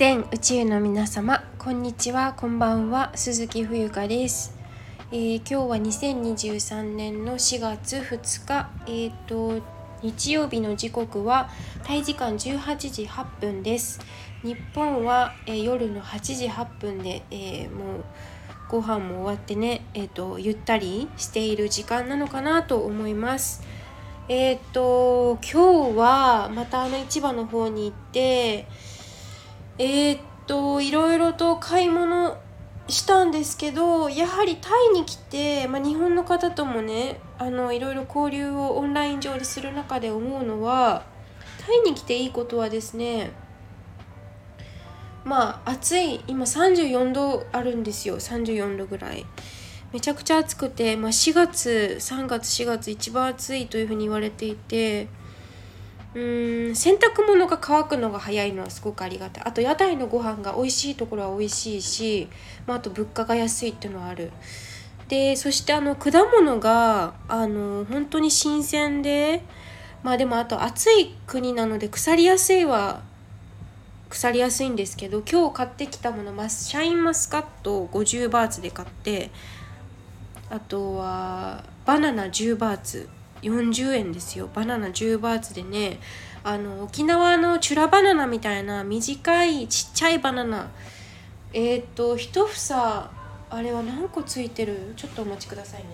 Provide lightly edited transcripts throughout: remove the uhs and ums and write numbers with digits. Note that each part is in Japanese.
全宇宙の皆様、こんにちは、こんばんは、鈴木冬香です。今日は2023年の4月2日、日曜日の時刻はタイ時間18時8分です。日本は、夜の8時8分で、もうご飯も終わってね、ゆったりしている時間なのかなと思います。今日はまた市場の方に行っていろいろと買い物したんですけど、やはりタイに来て、日本の方ともね、いろいろ交流をオンライン上でする中で思うのは、タイに来ていいことはですね、暑い、今34度あるんですよ。34度ぐらいめちゃくちゃ暑くて、4月3月4月一番暑いというふうに言われていて、洗濯物が乾くのが早いのはすごくありがたい。あと屋台のご飯が美味しいところは美味しいし、あと物価が安いっていうのはある。で、そして果物が本当に新鮮で、でもあと暑い国なので腐りやすいんですけど、今日買ってきたもの、シャインマスカット50バーツで買って、あとはバナナ10バーツ40円ですよ。バナナ10バーツでね、沖縄のチュラバナナみたいな短いちっちゃいバナナ、一房あれは何個ついてる？ちょっとお待ちくださいね。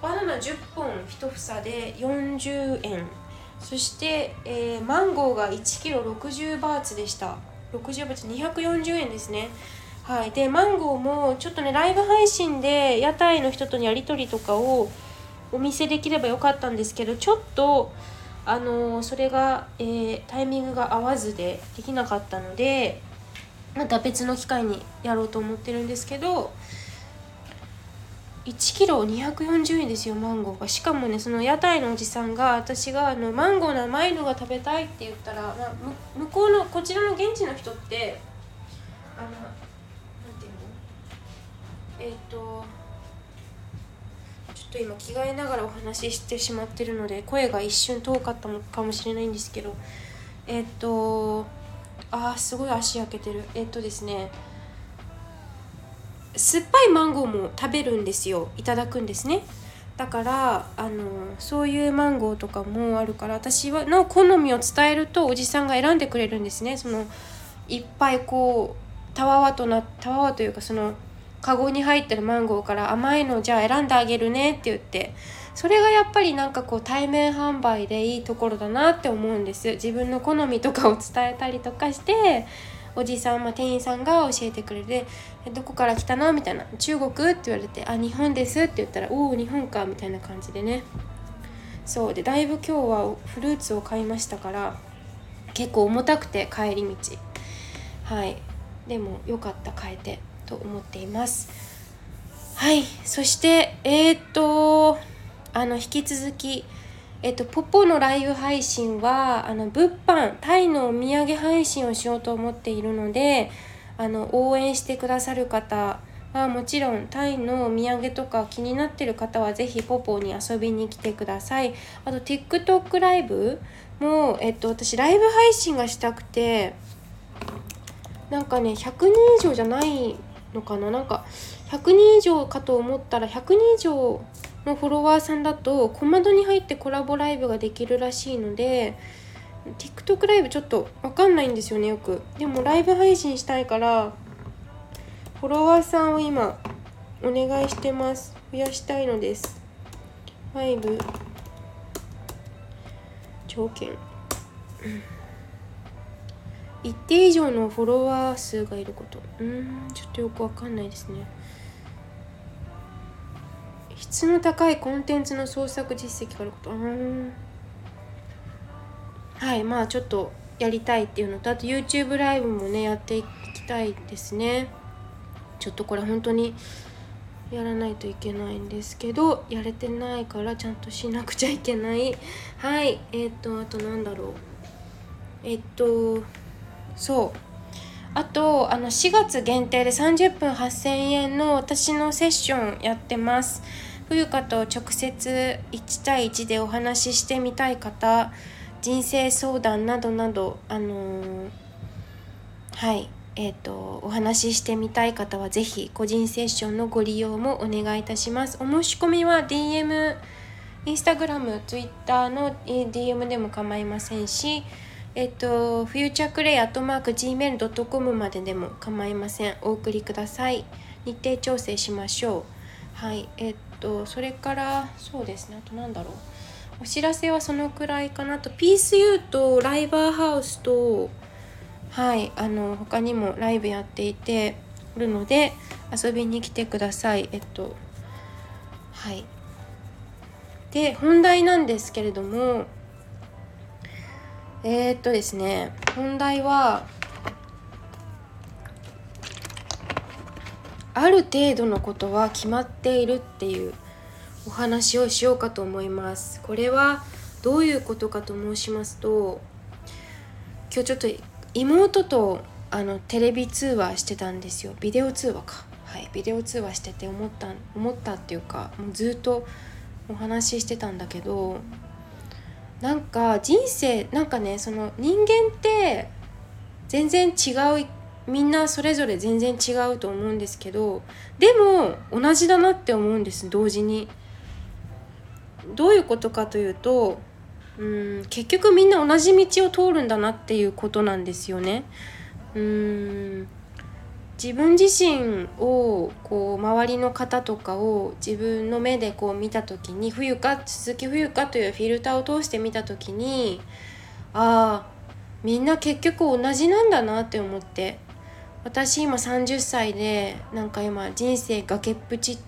バナナ10本一房で40円。そして、マンゴーが1キロ60バーツでした。60バーツ240円ですね。はい。でマンゴーもちょっとね、ライブ配信で屋台の人とのやり取りとかをお見せできればよかったんですけど、ちょっとそれが、タイミングが合わずでできなかったので、また別の機会にやろうと思ってるんですけど、1キロ240円ですよ、マンゴーが。しかもね、その屋台のおじさんが、私がマンゴーの甘いのが食べたいって言ったら、向こうのこちらの現地の人ってちょっと今着替えながらお話ししてしまってるので声が一瞬遠かったのかもしれないんですけど、すごい足焼けてる。ですね、酸っぱいマンゴーも食べるんですよ、いただくんですね。だからそういうマンゴーとかもあるから、私の好みを伝えるとおじさんが選んでくれるんですね。そのいっぱいこうたわわというか、そのカゴに入ってるマンゴーから甘いのじゃあ選んであげるねって言って、それがやっぱり対面販売でいいところだなって思うんです。自分の好みとかを伝えたりとかして、おじさん、店員さんが教えてくれて、どこから来たのみたいな、中国って言われて、日本ですって言ったら、おお日本かみたいな感じでね。そうで、だいぶ今日はフルーツを買いましたから、結構重たくて帰り道、はい、でもよかった、買えてと思っています。はい。そして引き続きポポのライブ配信は物販、タイのお土産配信をしようと思っているので、応援してくださる方はもちろん、タイのお土産とか気になってる方はぜひポポに遊びに来てください。あと TikTok ライブも、私ライブ配信がしたくて、100人以上じゃないのかな、100人以上かと思ったら、100人以上のフォロワーさんだと小窓に入ってコラボライブができるらしいので、 TikTok ライブちょっと分かんないんですよね、よく。でもライブ配信したいからフォロワーさんを今お願いしてます。増やしたいのです。5条件一定以上のフォロワー数がいること。ちょっとよく分かんないですね。質の高いコンテンツの創作実績があること。はい。ちょっとやりたいっていうのと、あと YouTube ライブもね、やっていきたいですね。ちょっとこれ本当にやらないといけないんですけど、やれてないからちゃんとしなくちゃいけない。はい。あとなんだろう、そうあと4月限定で30分8,000円の私のセッションやってます。冬香と直接1対1でお話ししてみたい方、人生相談などなど、はい、お話ししてみたい方はぜひ個人セッションのご利用もお願いいたします。お申し込みは DM、インスタグラム、ツイッターの DM でも構いませんし、fuyuchaclay@gmail.com まででも構いません。お送りください。日程調整しましょう。はい、それからそうですね。あとなんだろう。お知らせはそのくらいかなと。ピースユーとライバーハウスと、はい、他にもライブやっていておるので遊びに来てください。はい。で、本題なんですけれども、ですね、本題はある程度のことは決まっているっていうお話をしようかと思います。これはどういうことかと申しますと、今日ちょっと妹とテレビ通話してたんですよ。ビデオ通話か、はい、ビデオ通話してて思ったっていうか、もうずっとお話ししてたんだけど、なんか人生、なんかね、その人間って全然違う、みんなそれぞれ全然違うと思うんですけど、でも同じだなって思うんです。同時にどういうことかというと、結局みんな同じ道を通るんだなっていうことなんですよね。自分自身をこう、周りの方とかを自分の目でこう見たときに、鈴木冬香というフィルターを通して見たときに、ああ、みんな結局同じなんだなって思って、私今30歳で、なんか今人生崖っぷちっ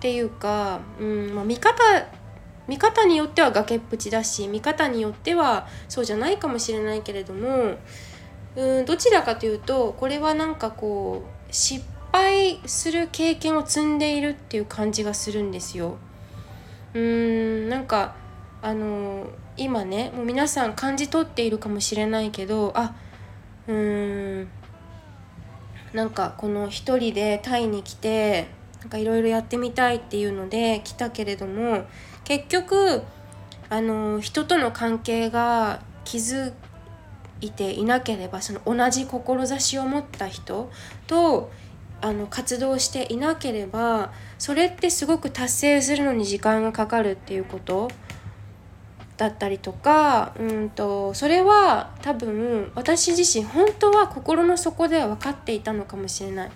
ていうか、まあ、見方によっては崖っぷちだし、見方によってはそうじゃないかもしれないけれども、どちらかというと、これはなんかこう失敗する経験を積んでいるっていう感じがするんですよ。なんか今ね、もう皆さん感じ取っているかもしれないけど、なんかこの一人でタイに来て、なんかいろいろやってみたいっていうので来たけれども、結局人との関係が傷いていなければ、その同じ志を持った人と活動していなければ、それってすごく達成するのに時間がかかるっていうことだったりとか、それは多分私自身本当は心の底では分かっていたのかもしれない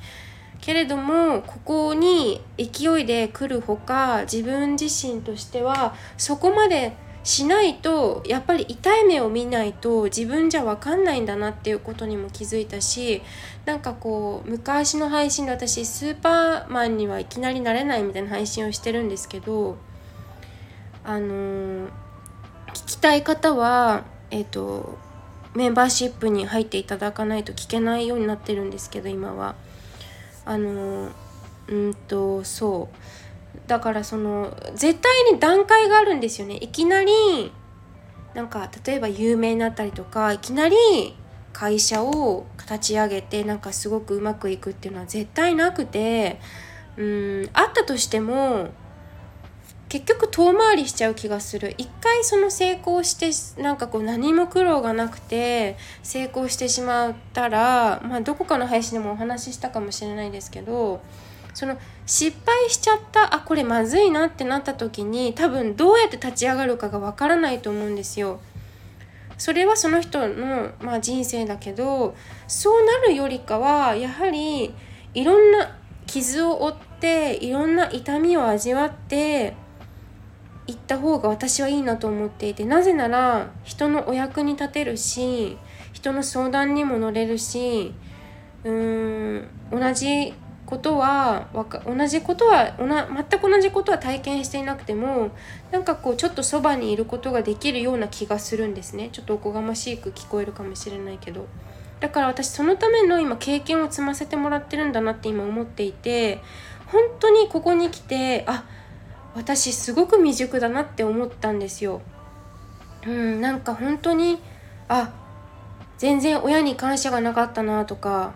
けれども、ここに勢いで来るほか、自分自身としてはそこまでしないと、やっぱり痛い目を見ないと自分じゃ分かんないんだなっていうことにも気づいたし、なんかこう昔の配信で私スーパーマンにはいきなりなれないみたいな配信をしてるんですけど、聞きたい方はメンバーシップに入っていただかないと聞けないようになってるんですけど、今はそうだから、その絶対に段階があるんですよね。いきなりなんか例えば有名になったりとか、いきなり会社を立ち上げてなんかすごくうまくいくっていうのは絶対なくて、あったとしても結局遠回りしちゃう気がする。一回その成功して、なんかこう何も苦労がなくて成功してしまったら、まあどこかの配信でもお話ししたかもしれないですけど、その失敗しちゃった、あ、これまずいなってなった時に、多分どうやって立ち上がるかがわからないと思うんですよ。それはその人の、まあ、人生だけど、そうなるよりかはやはりいろんな傷を負って、いろんな痛みを味わっていった方が私はいいなと思っていて、なぜなら人のお役に立てるし、人の相談にも乗れるし、全く同じことは体験していなくても、なんかこうちょっとそばにいることができるような気がするんですね。ちょっとおこがましく聞こえるかもしれないけど、だから私そのための今経験を積ませてもらってるんだなって今思っていて、本当にここに来て、あ、私すごく未熟だなって思ったんですよ。なんか本当に、あ、全然親に感謝がなかったなとか、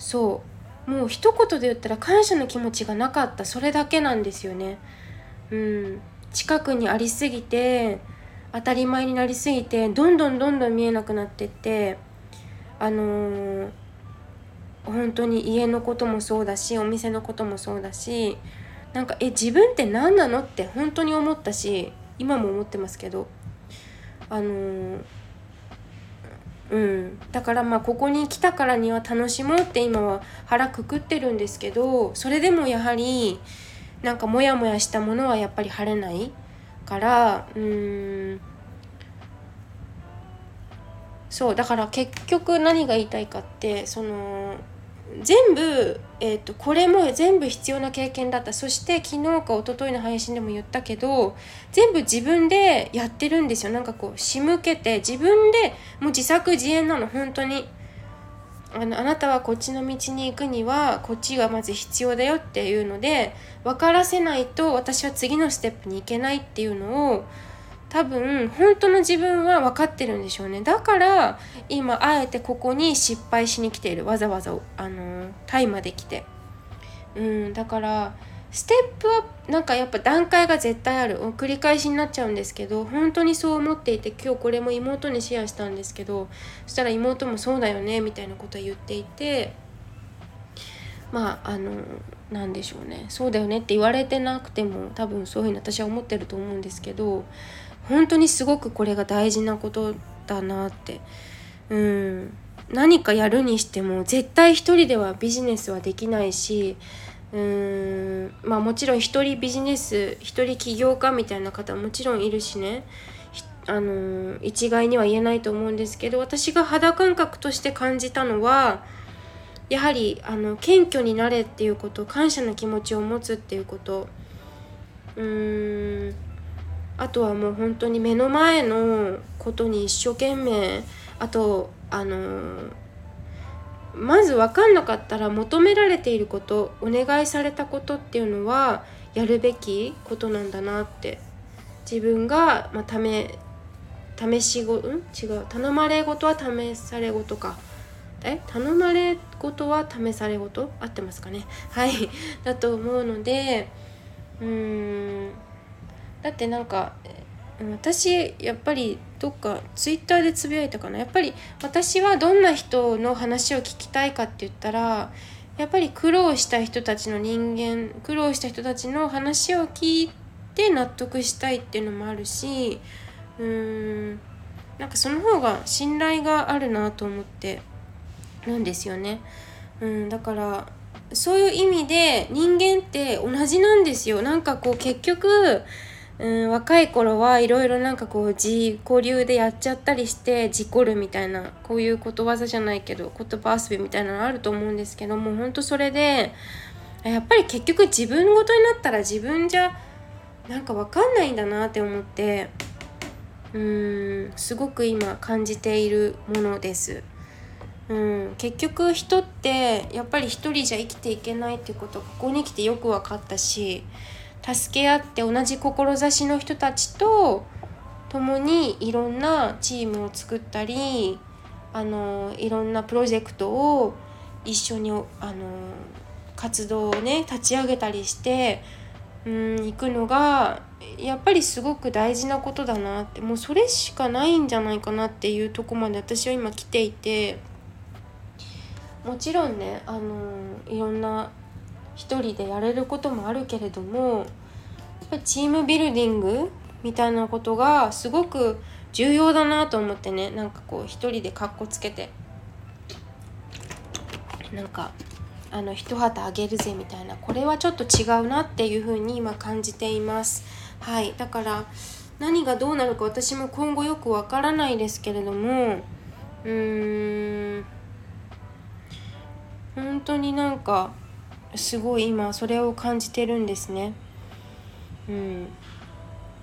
そうもう一言で言ったら感謝の気持ちがなかった、それだけなんですよね。うん、近くにありすぎて、当たり前になりすぎて、どんどん見えなくなってって、本当に家のこともそうだし、お店のこともそうだし、なんか自分って何なのって本当に思ったし、今も思ってますけど、だからまあここに来たからには楽しもうって今は腹くくってるんですけど、それでもやはりなんかモヤモヤしたものはやっぱり晴れないから、そうだから結局何が言いたいかって、その全部、これも全部必要な経験だった。そして昨日か一昨日の配信でも言ったけど、全部自分でやってるんですよ。なんかこう仕向けて自分でもう自作自演なの、本当に。あなたはこっちの道に行くにはこっちがまず必要だよっていうので分からせないと、私は次のステップに行けないっていうのを多分本当の自分は分かってるんでしょうね。だから今あえてここに失敗しに来ている、わざわざタイまで来て、だからステップはなんかやっぱ段階が絶対ある、繰り返しになっちゃうんですけど、本当にそう思っていて、今日これも妹にシェアしたんですけど、そしたら妹もそうだよねみたいなことは言っていて、まあなんでしょうね、そうだよねって言われてなくても多分そういうふうに私は思ってると思うんですけど、本当にすごくこれが大事なことだなって、何かやるにしても絶対一人ではビジネスはできないし、まあもちろん一人ビジネス、一人起業家みたいな方 もちろんいるしね、一概には言えないと思うんですけど、私が肌感覚として感じたのはやはり謙虚になれっていうこと、感謝の気持ちを持つっていうこと、あとはもう本当に目の前のことに一生懸命、あとまず分かんなかったら求められていること、お願いされたことっていうのはやるべきことなんだなって、自分が、まあ、頼まれ事は試され事か、頼まれ事は試され事、合ってますかね、はいだと思うので、だってなんか私やっぱりどっかツイッターでつぶやいたかな、やっぱり私はどんな人の話を聞きたいかって言ったら、やっぱり苦労した人たちの話を聞いて納得したいっていうのもあるし、なんかその方が信頼があるなと思ってるんですよね。だからそういう意味で人間って同じなんですよ。なんかこう結局若い頃はいろいろなんかこう自己流でやっちゃったりして事故るみたいな、こういうことわざじゃないけど言葉遊びみたいなのあると思うんですけども、ほんとそれでやっぱり結局自分ごとになったら自分じゃなんか分かんないんだなって思って、すごく今感じているものです。結局人ってやっぱり一人じゃ生きていけないっていうこと、ここに来てよく分かったし、助け合って同じ志の人たちと共にいろんなチームを作ったり、いろんなプロジェクトを一緒に活動をね立ち上げたりしていくのがやっぱりすごく大事なことだなって、もうそれしかないんじゃないかなっていうとこまで私は今来ていて、もちろんねいろんな一人でやれることもあるけれども、やっぱりチームビルディングみたいなことがすごく重要だなと思ってね、なんかこう一人でカッコつけてなんか一旗あげるぜみたいな、これはちょっと違うなっていう風に今感じています。はい、だから何がどうなるか私も今後よくわからないですけれども、本当になんかすごい今それを感じてるんですね。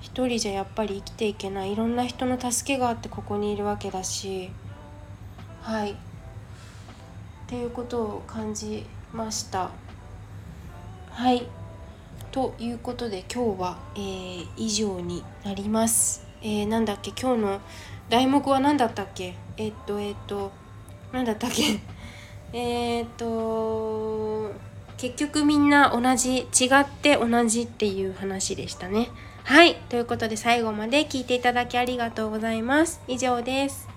一人じゃやっぱり生きていけない、いろんな人の助けがあってここにいるわけだし、はいっていうことを感じました。はい、ということで今日は、以上になります。なんだっけ、今日の題目は何だったっけ、何だったっけ結局みんな同じ、違って同じっていう話でしたね。はい、ということで最後まで聞いていただきありがとうございます。以上です。